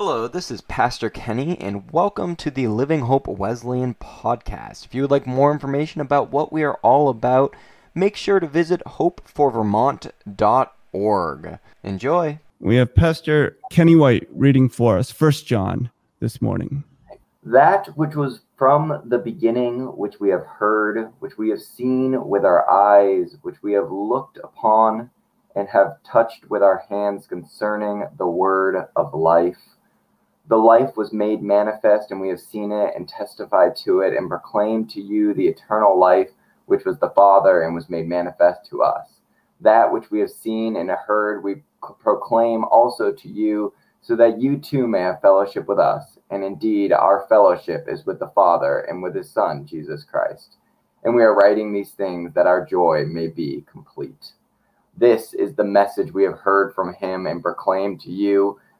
Hello, this is Pastor Kenny, and welcome to the Living Hope Wesleyan podcast. If you would like more information about what we are all about, make sure to visit hopeforvermont.org. Enjoy. We have Pastor Kenny White reading for us 1 John this morning. That which was from the beginning, which we have heard, which we have seen with our eyes, which we have looked upon and have touched with our hands concerning the word of life. The life was made manifest, and we have seen it and testified to it and proclaimed to you the eternal life, which was the Father and was made manifest to us. That which we have seen and heard, we proclaim also to you, so that you too may have fellowship with us. And indeed, our fellowship is with the Father and with his Son, Jesus Christ. And we are writing these things that our joy may be complete. This is the message we have heard from him and proclaimed to you,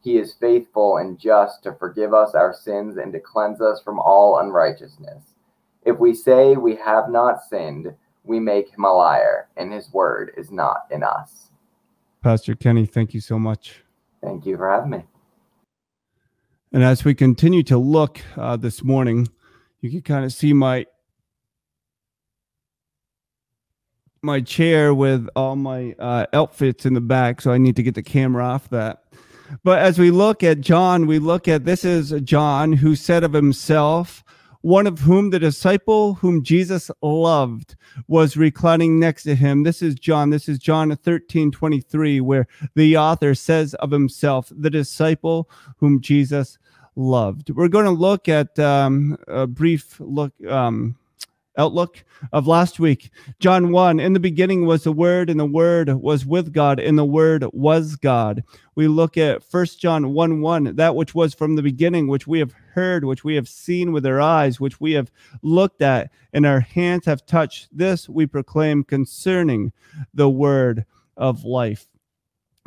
he is faithful and just to forgive us our sins and to cleanse us from all unrighteousness. If we say we have not sinned, we make him a liar, and his word is not in us. Pastor Kenny, thank you so much. Thank you for having me. And as we continue to look this morning, you can kind of see my chair with all my outfits in the back, so I need to get the camera off that. But as we look at John, we look at this is John who said of himself, one of whom the disciple whom Jesus loved was reclining next to him. This is John 13:23, where the author says of himself, the disciple whom Jesus loved. We're going to look at a brief look. Outlook of last week. John 1, in the beginning was the Word, and the Word was with God, and the Word was God. We look at 1 John 1:1, that which was from the beginning, which we have heard, which we have seen with our eyes, which we have looked at, and our hands have touched. This we proclaim concerning the word of life.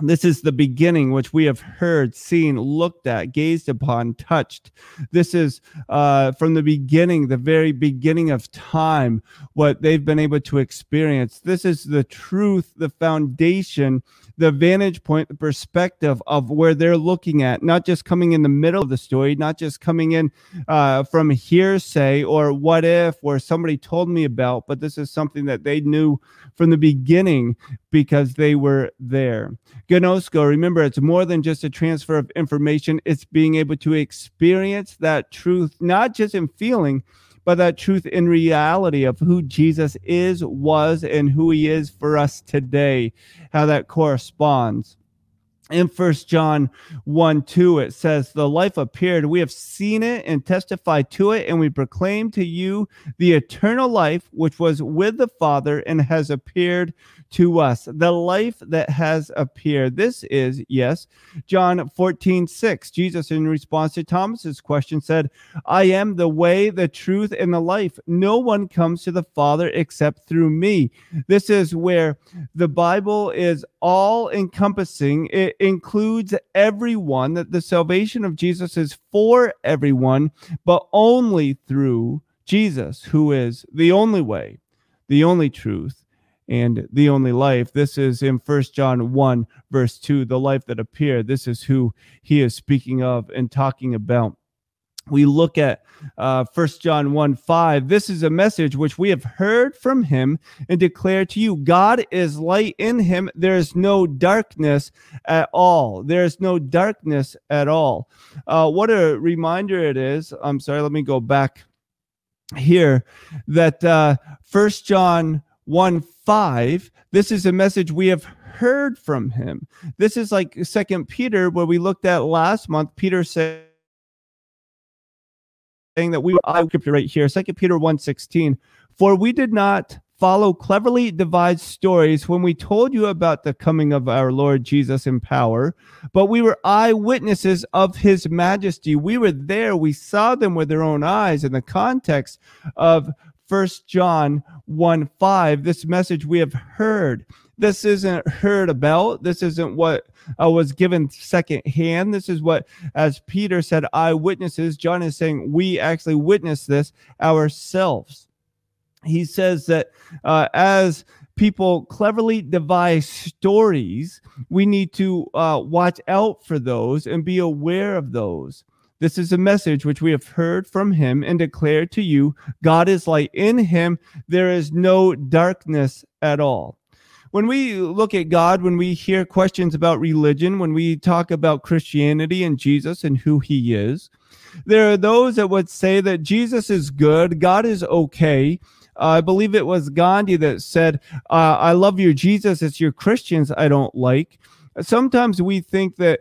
This is the beginning, which we have heard, seen, looked at, gazed upon, touched. This is from the beginning, the very beginning of time, what they've been able to experience. This is the truth, the foundation, the vantage point, the perspective of where they're looking at, not just coming in the middle of the story, not just coming in from hearsay or what if or somebody told me about, but this is something that they knew from the beginning because they were there. Gnosko, remember, it's more than just a transfer of information. It's being able to experience that truth, not just in feeling, but that truth in reality of who Jesus is, was, and who he is for us today, how that corresponds. In 1 John 1:2, it says, the life appeared. We have seen it and testified to it, and we proclaim to you the eternal life, which was with the Father and has appeared to us. The life that has appeared. This is, yes, John 14:6. Jesus, in response to Thomas's question, said, I am the way, the truth, and the life. No one comes to the Father except through me. This is where the Bible is all-encompassing. It includes everyone, that the salvation of Jesus is for everyone, but only through Jesus, who is the only way, the only truth, and the only life. This is in 1 John 1, verse 2, the life that appeared. This is who he is speaking of and talking about. We look at 1 John 1:5. This is a message which we have heard from him and declare to you. God is light, in him there is no darkness at all. There is no darkness at all. What a reminder it is. I'm sorry, let me go back here. That 1 John 1:5, this is a message we have heard from him. This is like 2 Peter, where we looked at last month. Peter said, saying that we were scripture right here, 2 Peter 1:16, for we did not follow cleverly devised stories when we told you about the coming of our Lord Jesus in power, but we were eyewitnesses of his majesty. We were there. We saw them with their own eyes. In the context of 1 John 1:5, this message we have heard. This isn't heard about. This isn't what was given secondhand. This is what, as Peter said, eyewitnesses. John is saying we actually witnessed this ourselves. He says that as people cleverly devise stories, we need to watch out for those and be aware of those. This is a message which we have heard from him and declared to you. God is light. In him, there is no darkness at all. When we look at God, when we hear questions about religion, when we talk about Christianity and Jesus and who he is, there are those that would say that Jesus is good, God is okay. I believe it was Gandhi that said, I love you, Jesus, it's your Christians I don't like. Sometimes we think that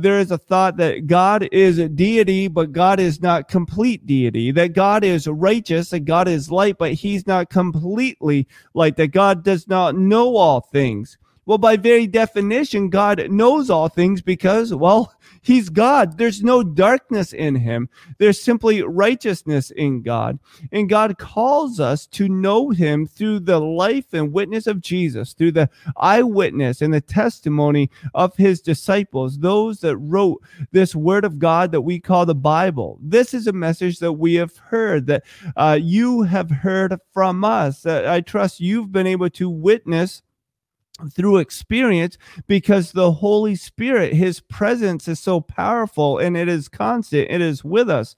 there is a thought that God is a deity, but God is not complete deity, that God is righteous, that God is light, but he's not completely light, that God does not know all things. Well, by very definition, God knows all things because, well, he's God. There's no darkness in him. There's simply righteousness in God. And God calls us to know him through the life and witness of Jesus, through the eyewitness and the testimony of his disciples, those that wrote this word of God that we call the Bible. This is a message that we have heard, that you have heard from us, that I trust you've been able to witness through experience, because the Holy Spirit, his presence is so powerful and it is constant. It is with us.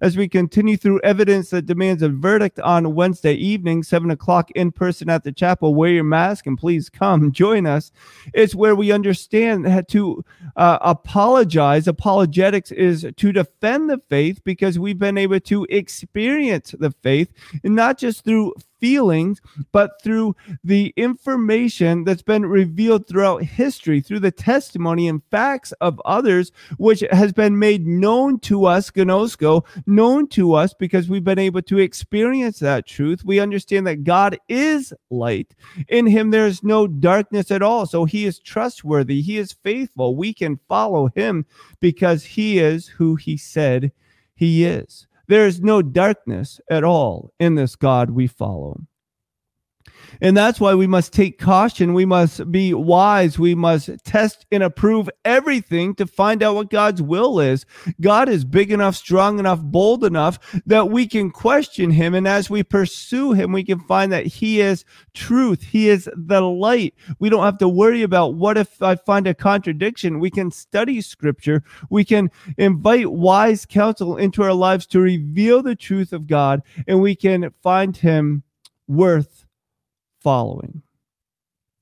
As we continue through Evidence That Demands a Verdict on Wednesday evening, 7 o'clock in person at the chapel, wear your mask and please come join us. It's where we understand how to apologize. Apologetics is to defend the faith because we've been able to experience the faith, and not just through feelings, but through the information that's been revealed throughout history, through the testimony and facts of others, which has been made known to us, Gnosko, known to us because we've been able to experience that truth. We understand that God is light. In him, there is no darkness at all. So he is trustworthy. He is faithful. We can follow him because he is who he said he is. There is no darkness at all in this God we follow. And that's why we must take caution. We must be wise. We must test and approve everything to find out what God's will is. God is big enough, strong enough, bold enough that we can question him. And as we pursue him, we can find that he is truth. He is the light. We don't have to worry about what if I find a contradiction. We can study scripture. We can invite wise counsel into our lives to reveal the truth of God, and we can find him worth following.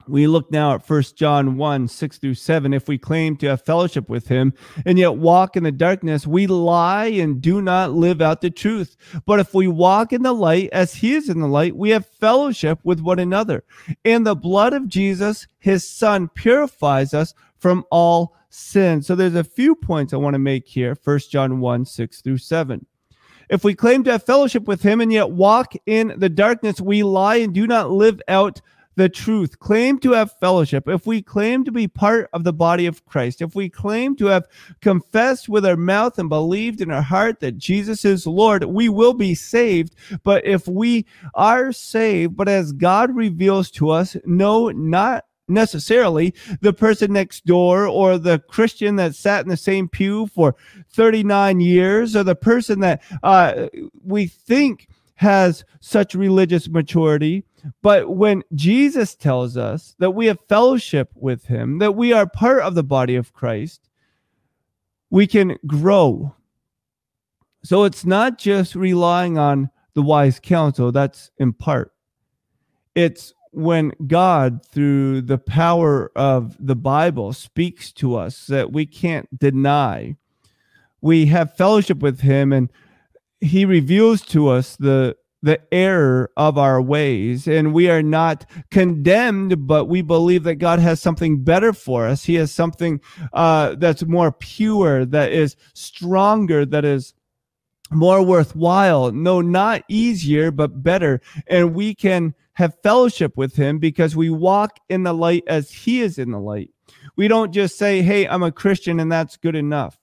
We look now at 1 John 1:6-7. If we claim to have fellowship with him and yet walk in the darkness, we lie and do not live out the truth. But if we walk in the light as he is in the light, we have fellowship with one another. And the blood of Jesus, his son, purifies us from all sin. So there's a few points I want to make here. 1 John 1:6-7. If we claim to have fellowship with him and yet walk in the darkness, we lie and do not live out the truth. Claim to have fellowship. If we claim to be part of the body of Christ, if we claim to have confessed with our mouth and believed in our heart that Jesus is Lord, we will be saved. But if we are saved, but as God reveals to us, no, not necessarily the person next door or the Christian that sat in the same pew for 39 years or the person that we think has such religious maturity. But when Jesus tells us that we have fellowship with him, that we are part of the body of Christ, we can grow. So it's not just relying on the wise counsel. That's in part. It's when God, through the power of the Bible, speaks to us that we can't deny. We have fellowship with him, and he reveals to us the error of our ways, and we are not condemned, but we believe that God has something better for us. He has something that's more pure, that is stronger, that is more worthwhile, no, not easier, but better. And we can have fellowship with him because we walk in the light as he is in the light. We don't just say, hey, I'm a Christian and that's good enough.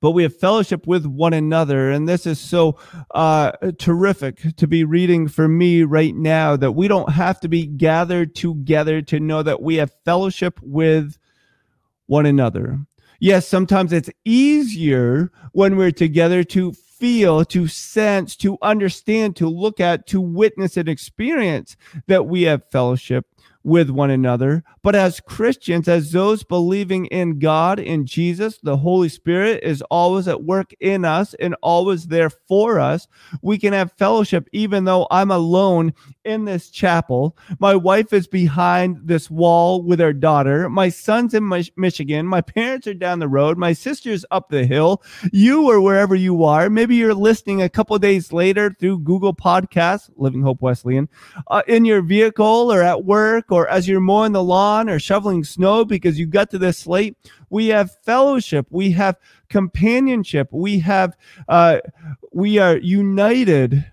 But we have fellowship with one another. And this is so terrific to be reading for me right now, that we don't have to be gathered together to know that we have fellowship with one another. Yes, sometimes it's easier when we're together to feel, to sense, to understand, to look at, to witness and experience that we have fellowship with one another. But as Christians, as those believing in God, in Jesus, the Holy Spirit is always at work in us and always there for us. We can have fellowship even though I'm alone in this chapel. My wife is behind this wall with her daughter. My son's in Michigan. My parents are down the road. My sister's up the hill. You are wherever you are. Maybe you're listening a couple days later through Google Podcasts, Living Hope Wesleyan, in your vehicle or at work, or as you're mowing the lawn or shoveling snow because you got to this late. We have fellowship. We have companionship. We are united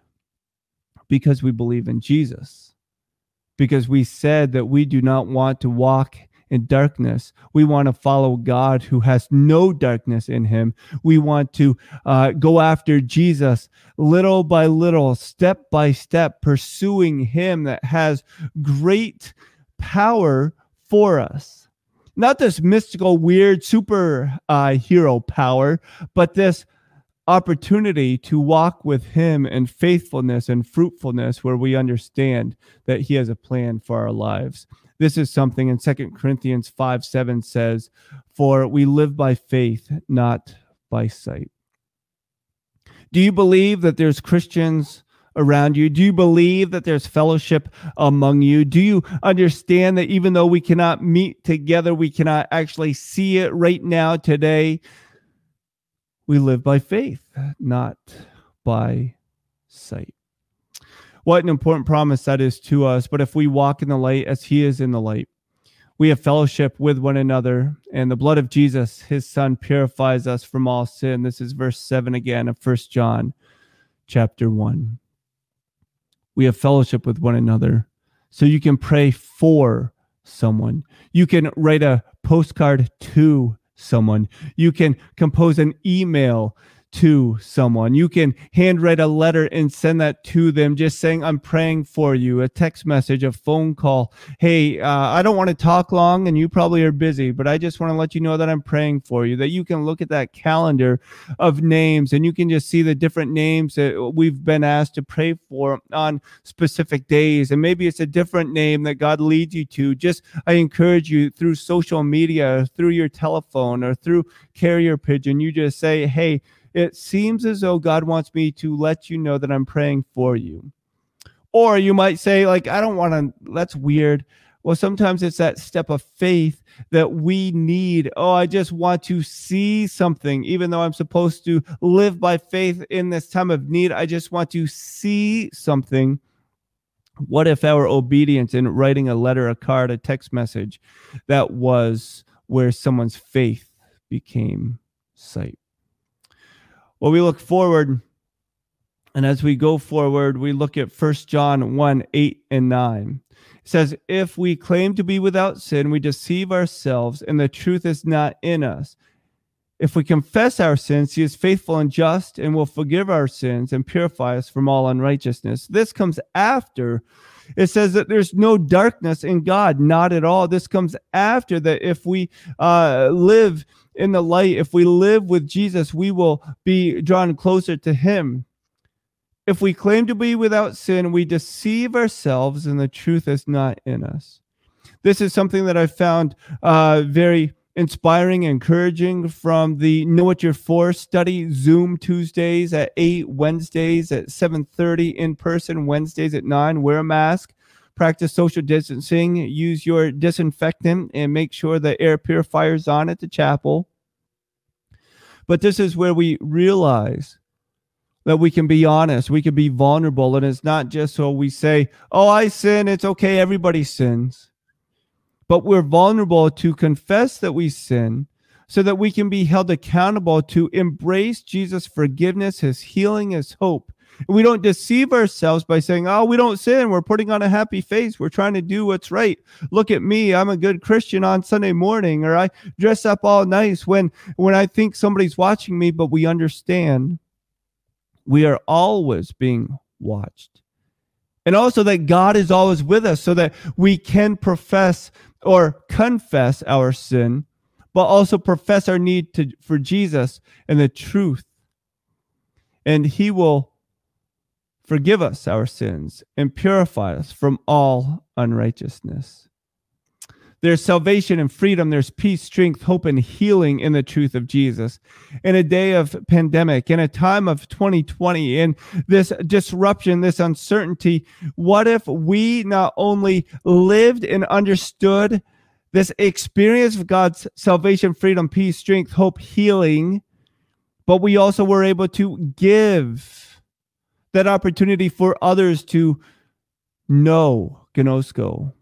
because we believe in Jesus, because we said that we do not want to walk in darkness. We want to follow God who has no darkness in him. We want to go after Jesus little by little, step by step, pursuing him that has great power for us. Not this mystical, weird, superhero power, but this opportunity to walk with him in faithfulness and fruitfulness, where we understand that he has a plan for our lives. This is something in 2 Corinthians 5:7 says, for we live by faith, not by sight. Do you believe that there's Christians around you? Do you believe that there's fellowship among you? Do you understand that even though we cannot meet together, we cannot actually see it right now today, we live by faith, not by sight? What an important promise that is to us. But if we walk in the light as he is in the light, we have fellowship with one another, and the blood of Jesus, his son, purifies us from all sin. This is verse 7 again of 1 John chapter 1. We have fellowship with one another. So you can pray for someone. You can write a postcard to someone. You can compose an email to someone. You can handwrite a letter and send that to them, just saying, I'm praying for you, a text message, a phone call. Hey, I don't want to talk long and you probably are busy, but I just want to let you know that I'm praying for you, that you can look at that calendar of names and you can just see the different names that we've been asked to pray for on specific days. And maybe it's a different name that God leads you to. Just, I encourage you through social media, or through your telephone or through carrier pigeon, you just say, hey, it seems as though God wants me to let you know that I'm praying for you. Or you might say, like, I don't want to, that's weird. Well, sometimes it's that step of faith that we need. Oh, I just want to see something, even though I'm supposed to live by faith in this time of need. I just want to see something. What if our obedience in writing a letter, a card, a text message, that was where someone's faith became sight? Well, we look forward, and as we go forward, we look at 1 John 1, 8 and 9. It says, if we claim to be without sin, we deceive ourselves, and the truth is not in us. If we confess our sins, he is faithful and just, and will forgive our sins and purify us from all unrighteousness. This comes after. It says that there's no darkness in God, not at all. This comes after that. If we live in the light, if we live with Jesus, we will be drawn closer to him. If we claim to be without sin, we deceive ourselves, and the truth is not in us. This is something that I found very inspiring, encouraging from the Know What You're For study, Zoom Tuesdays at 8, Wednesdays at 7:30, in person Wednesdays at 9. Wear a mask, practice social distancing, use your disinfectant, and make sure the air purifier's on at the chapel. But this is where we realize that we can be honest, we can be vulnerable, and it's not just so we say, oh, I sin, it's okay, everybody sins. But we're vulnerable to confess that we sin so that we can be held accountable to embrace Jesus' forgiveness, his healing, his hope. And we don't deceive ourselves by saying, oh, we don't sin. We're putting on a happy face. We're trying to do what's right. Look at me. I'm a good Christian on Sunday morning, or I dress up all nice when I think somebody's watching me. But we understand we are always being watched. And also that God is always with us so that we can profess or confess our sin, but also profess our need for Jesus and the truth. And he will forgive us our sins and purify us from all unrighteousness. There's salvation and freedom. There's peace, strength, hope, and healing in the truth of Jesus. In a day of pandemic, in a time of 2020, in this disruption, this uncertainty, what if we not only lived and understood this experience of God's salvation, freedom, peace, strength, hope, healing, but we also were able to give that opportunity for others to know Gnosko,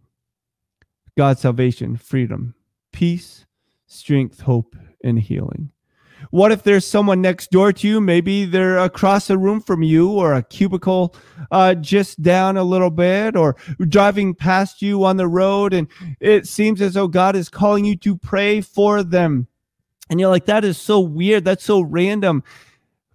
God's salvation, freedom, peace, strength, hope, and healing. What if there's someone next door to you? Maybe they're across the room from you, or a cubicle just down a little bit, or driving past you on the road, and it seems as though God is calling you to pray for them. And you're like, that is so weird. That's so random.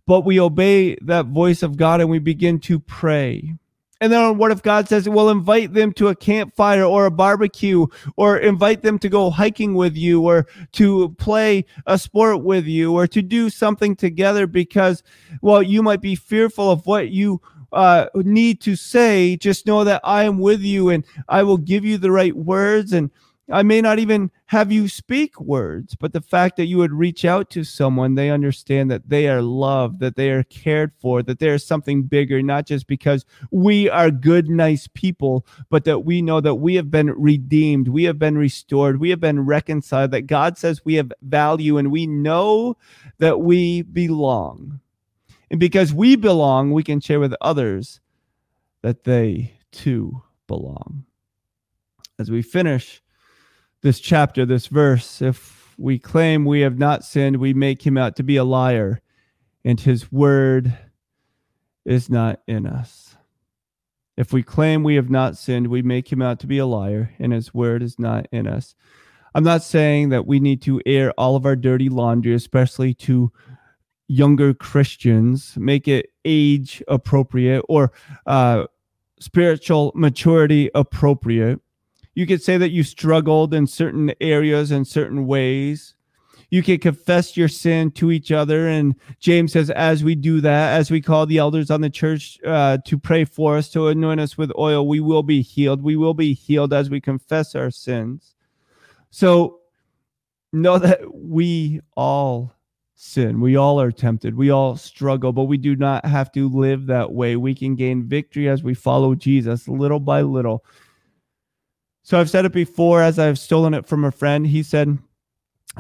But we obey that voice of God and we begin to pray. And then what if God says, well, invite them to a campfire or a barbecue, or invite them to go hiking with you, or to play a sport with you, or to do something together because, well, you might be fearful of what you need to say. Just know that I am with you and I will give you the right words. And I may not even have you speak words, but the fact that you would reach out to someone, they understand that they are loved, that they are cared for, that there is something bigger, not just because we are good, nice people, but that we know that we have been redeemed, we have been restored, we have been reconciled, that God says we have value and we know that we belong. And because we belong, we can share with others that they too belong. As we finish this chapter, this verse, if we claim we have not sinned, we make him out to be a liar, and his word is not in us. If we claim we have not sinned, we make him out to be a liar, and his word is not in us. I'm not saying that we need to air all of our dirty laundry, especially to younger Christians, make it age appropriate or spiritual maturity appropriate. You could say that you struggled in certain areas and certain ways. You can confess your sin to each other. And James says, as we do that, as we call the elders on the church to pray for us, to anoint us with oil, we will be healed. We will be healed as we confess our sins. So know that we all sin. We all are tempted. We all struggle, but we do not have to live that way. We can gain victory as we follow Jesus little by little. So I've said it before, as I've stolen it from a friend, he said,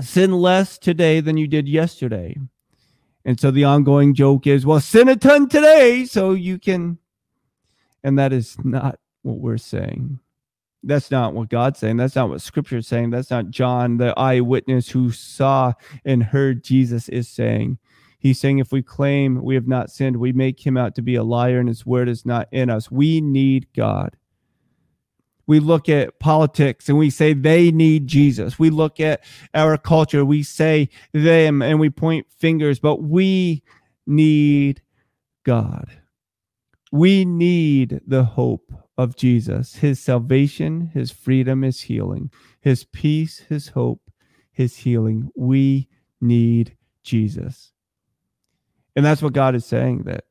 sin less today than you did yesterday. And so the ongoing joke is, well, sin a ton today so you can. And that is not what we're saying. That's not what God's saying. That's not what Scripture is saying. That's not John, the eyewitness who saw and heard Jesus, is saying. He's saying if we claim we have not sinned, we make him out to be a liar and his word is not in us. We need God. We look at politics and we say they need Jesus. We look at our culture. We say them and we point fingers, but we need God. We need the hope of Jesus, his salvation, his freedom, his healing, his peace, his hope, his healing. We need Jesus. And that's what God is saying, that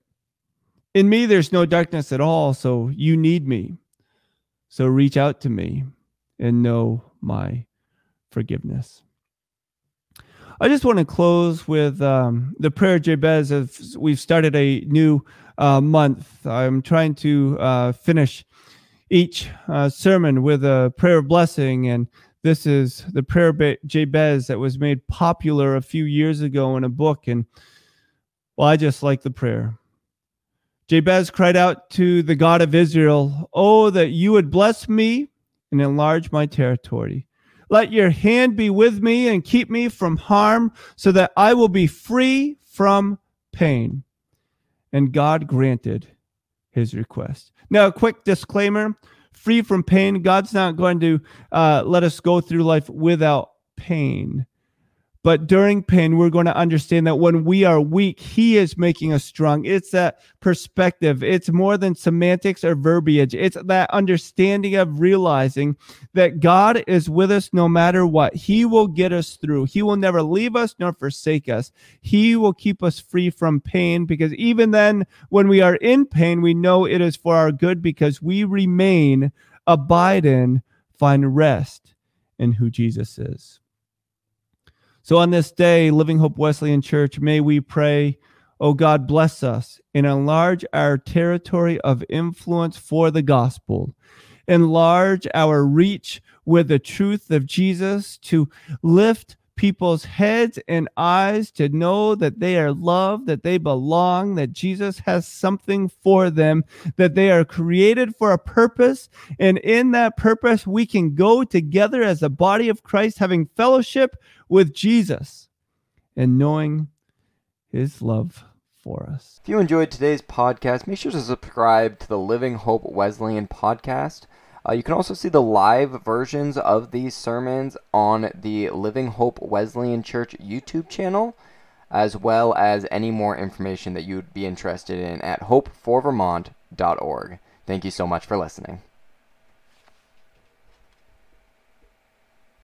in me, there's no darkness at all. So you need me. So reach out to me and know my forgiveness. I just want to close with the prayer of Jabez. As we've started a new month, I'm trying to finish each sermon with a prayer of blessing. And this is the prayer of Jabez that was made popular a few years ago in a book. And well, I just like the prayer. Jabez cried out to the God of Israel, oh, that you would bless me and enlarge my territory. Let your hand be with me and keep me from harm, so that I will be free from pain." And God granted his request. Now, a quick disclaimer, free from pain. God's not going to let us go through life without pain. But during pain, we're going to understand that when we are weak, he is making us strong. It's that perspective. It's more than semantics or verbiage. It's that understanding of realizing that God is with us no matter what. He will get us through. He will never leave us nor forsake us. He will keep us free from pain, because even then, when we are in pain, we know it is for our good, because we remain, abide in, find rest in who Jesus is. So on this day, Living Hope Wesleyan Church, may we pray, "Oh God, bless us and enlarge our territory of influence for the gospel. Enlarge our reach with the truth of Jesus to lift people's heads and eyes to know that they are loved, that they belong, that Jesus has something for them, that they are created for a purpose. And in that purpose, we can go together as a body of Christ, having fellowship with Jesus and knowing his love for us." If you enjoyed today's podcast, make sure to subscribe to the Living Hope Wesleyan podcast. You can also see the live versions of these sermons on the Living Hope Wesleyan Church YouTube channel, as well as any more information that you would be interested in at hopeforvermont.org. Thank you so much for listening.